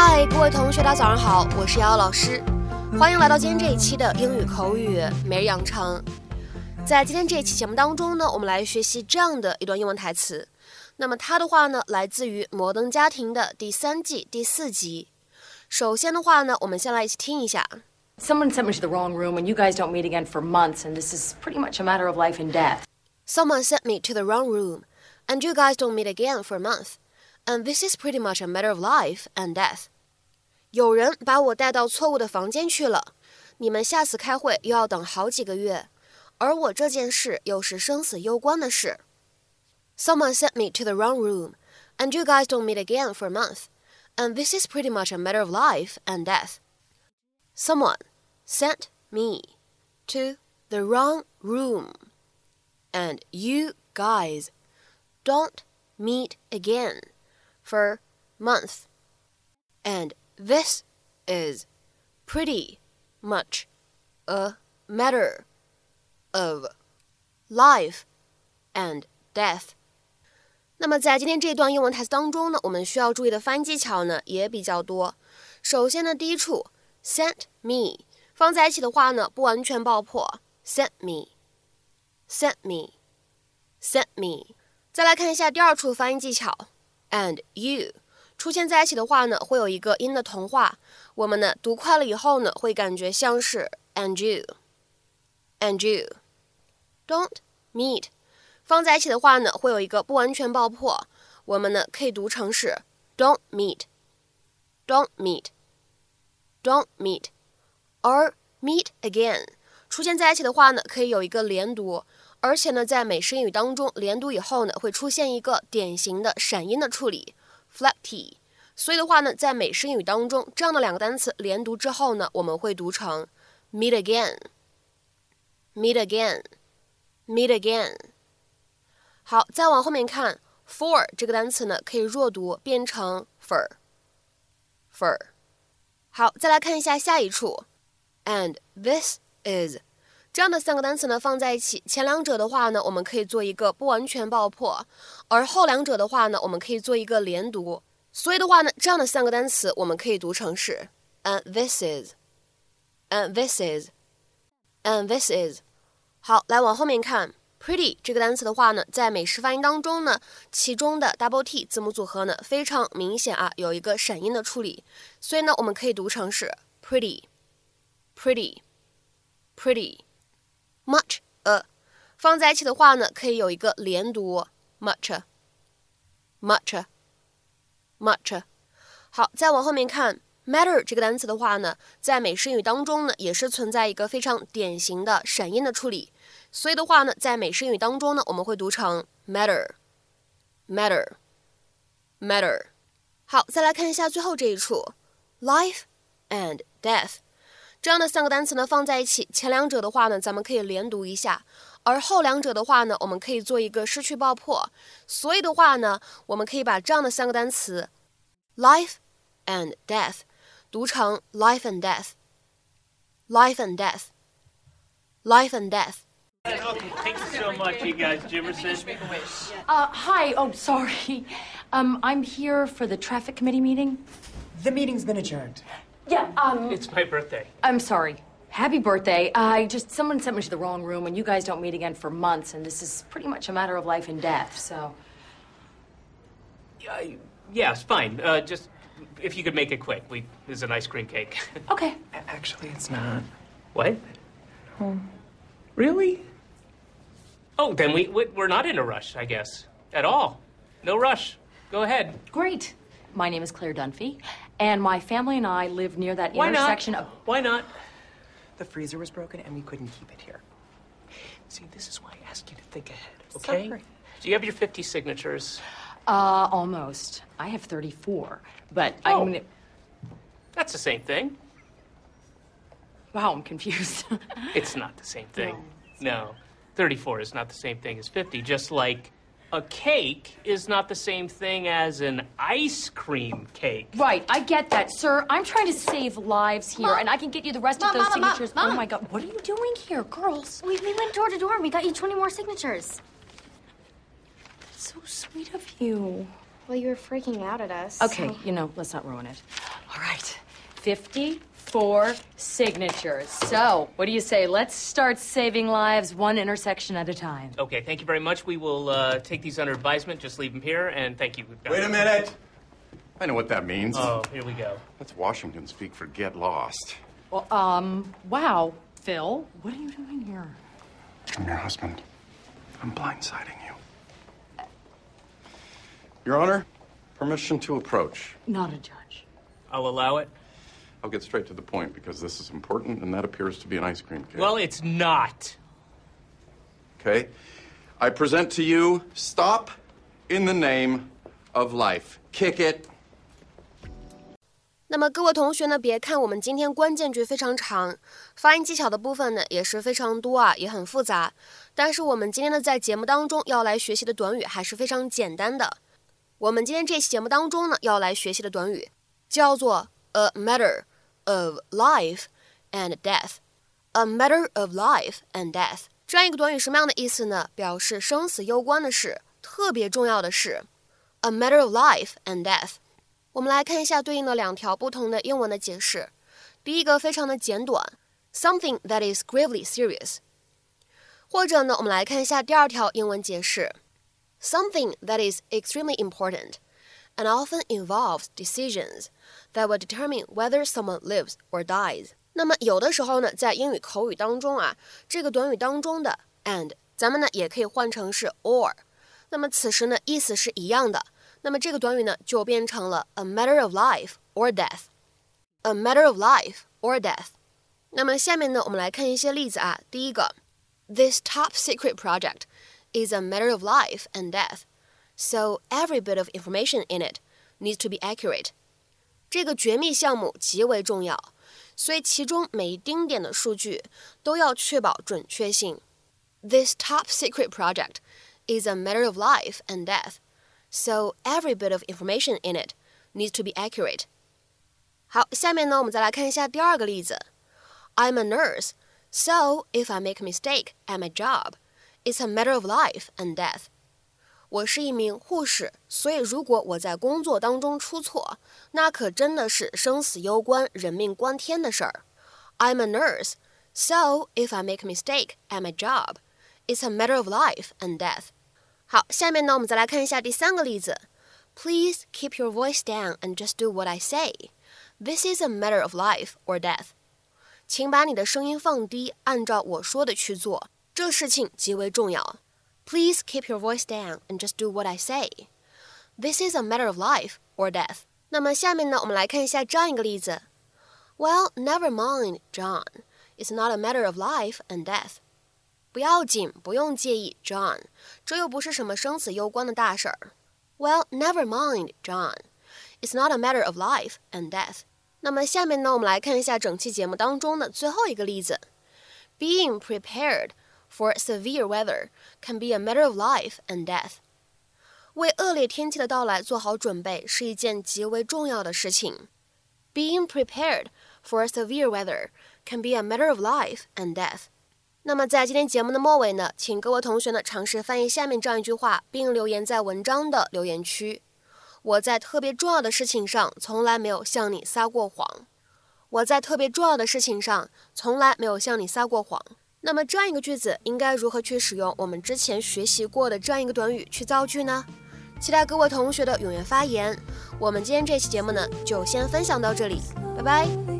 嗨，各位同学，大家早上好，我是瑶瑶老师，欢迎来到今天这一期的英语口语每日养成。在今天这一期节目当中呢，我们来学习这样的一段英文台词。那么它的话呢，来自于《摩登家庭》的第三季第四集。首先的话呢，我们先来一起听一下。Someone sent me to the wrong room, and you guys don't meet again for months, and this is pretty much a matter of life and death. Someone sent me to the wrong room, and you guys don't meet again for a month.And this is pretty much a matter of life and death. 有人把我带到错误的房间去了，你们下次开会又要等好几个月，而我这件事又是生死攸关的事。Someone sent me to the wrong room, and you guys don't meet again for a month. And this is pretty much a matter of life and death. Someone sent me to the wrong room, and you guys don't meet again.For month, and this is pretty much a matter of life and death. 那么在今天这段英文台词当中呢，我们需要注意的翻译技巧呢也比较多。首先呢，第一处 sent me 放在一起的话呢，不完全爆破 sent me, sent me, sent me. 再来看一下第二处翻译技巧。And you 出现在一起的话呢，会有一个音的同化。我们呢读快了以后呢，会感觉像是 and you, and you don't meet 放在一起的话呢，会有一个不完全爆破。我们呢可以读成是 don't meet, don't meet, don't meet, or meet again 出现在一起的话呢，可以有一个连读。而且呢，在美式英语当中，连读以后呢，会出现一个典型的闪音的处理 ，flap t。所以的话呢，在美式英语当中，这样的两个单词连读之后呢，我们会读成 meet again, meet again, meet again。好，再往后面看 ，for 这个单词呢，可以弱读变成 fer, fer。好，再来看一下下一处 ，and this is。这样的三个单词呢放在一起，前两者的话呢，我们可以做一个不完全爆破，而后两者的话呢，我们可以做一个连读。所以的话呢，这样的三个单词我们可以读成是 and this is, and this is, and this is。 好，来往后面看 pretty 这个单词的话呢，在美式发音当中呢，其中的 double t 字母组合呢非常明显啊，有一个闪音的处理，所以呢我们可以读成是 pretty, pretty, pretty。Much a 放在一起的话呢，可以有一个连读 much a, much a, much a。 好，再往后面看 matter 这个单词的话呢，在美式英语当中呢，也是存在一个非常典型的闪音的处理。所以的话呢，在美式英语当中呢，我们会读成 matter, matter, matter。 好，再来看一下最后这一处 life and death。这样的三个单词呢放在一起，前两者的话呢，咱们可以连读一下，而后两者的话呢，我们可以做一个失去爆破。所以的话呢，我们可以把这样的三个单词 life and death 读成 life and death, life and death, life and death。Okay, thank you so much, you guys. Jimerson. Hi. Oh, sorry. I'm here for the traffic committee meeting. The meeting's been adjourned.Yeah, It's my birthday. I'm sorry. Happy birthday. Someone sent me to the wrong room, and you guys don't meet again for months, and this is pretty much a matter of life and death, so... Yeah, it's fine. If you could make it quick. There's an ice cream cake. Okay. Actually, it's not. What? Really? Oh, then we're not in a rush, I guess. At all. No rush. Go ahead. Great. My name is Claire Dunphy.And my family and I live near that intersection of... Why not? The freezer was broken and we couldn't keep it here. See, this is why I ask you to think ahead, okay? Sorry. Do you have your 50 signatures? Almost. I have 34, but I'm gonna... That's the same thing. Wow, I'm confused. It's not the same thing. No. 34 is not the same thing as 50, just like...A cake is not the same thing as an ice cream cake. Right, I get that, sir. I'm trying to save lives here, Mom. And I can get you the rest of those signatures. Mom. Oh, my God, what are you doing here, girls? We went door to door, and we got you 20 more signatures. That's so sweet of you. Well, you were freaking out at us. Okay, so... you know, let's not ruin it. All right, 54 signatures. So, what do you say? Let's start saving lives one intersection at a time. Okay, thank you very much. We will take these under advisement. Just leave them here, and thank you. Wait a minute. I know what that means. Oh, here we go. That's Washington speak for get lost. Well, wow, Phil, what are you doing here? I'm your husband. I'm blindsiding you. Your Honor, permission to approach. Not a judge. I'll allow it. I'll get straight to the point because this is important and that appears to be an ice cream cake. Well, it's not. Okay. I present to you Stop in the Name of Life. Kick it. 那么各位同学呢，别看我们今天关键句非常长，发音技巧的部分呢也是非常多啊，也很复杂。但是我们今天呢在节目当中要来学习的短语还是非常简单的。我们今天这期节目当中呢要来学习的短语叫做 a matter of life and death。a matter of life and death。这样一个短语什么样的意思呢？表示生死攸关的事，特别重要的事。a matter of life and death。我们来看一下对应的两条不同的英文的解释。第一个非常的简短 ，something that is gravely serious。或者呢，我们来看一下第二条英文解释 ，something that is extremely important and often involves decisions that will determine whether someone lives or dies。那么有的时候呢，在英语口语当中啊，这个短语当中的 and， 咱们呢也可以换成是 or。那么此时呢，意思是一样的。那么这个短语呢就变成了 a matter of life or death。a matter of life or death。那么下面呢我们来看一些例子啊。第一个 This top secret project is a matter of life and death, so every bit of information in it needs to be accurate. 这个绝密项目极为重要，所以其中每一丁点的数据都要确保准确性。This top secret project is a matter of life and death.So every bit of information in it needs to be accurate. 好，下面呢，我们再来看一下第二个例子。I'm a nurse, so if I make a mistake at my job, it's a matter of life and death. 我是一名护士，所以如果我在工作当中出错，那可真的是生死攸关、人命关天的事儿。I'm a nurse, so if I make a mistake at my job, it's a matter of life and death.好，下面呢，我们再来看一下第三个例子。Please keep your voice down and just do what I say. This is a matter of life or death. 请把你的声音放低，按照我说的去做，这事情极为重要。Please keep your voice down and just do what I say. This is a matter of life or death. 那么下面呢，我们来看一下这样一个例子。Well, never mind, John. It's not a matter of life and death.不要紧，不用介意 John， 这又不是什么生死攸关的大事儿。Well, never mind, John. It's not a matter of life and death. 那么下面呢，我们来看一下整期节目当中的最后一个例子。Being prepared for severe weather can be a matter of life and death. 为恶劣天气的到来做好准备是一件极为重要的事情。Being prepared for severe weather can be a matter of life and death.那么在今天节目的末尾呢，请各位同学呢尝试翻译下面这样一句话，并留言在文章的留言区。我在特别重要的事情上从来没有向你撒过谎。我在特别重要的事情上从来没有向你撒过谎。那么这样一个句子应该如何去使用我们之前学习过的这样一个短语去造句呢？期待各位同学的踊跃发言。我们今天这期节目呢就先分享到这里，拜拜。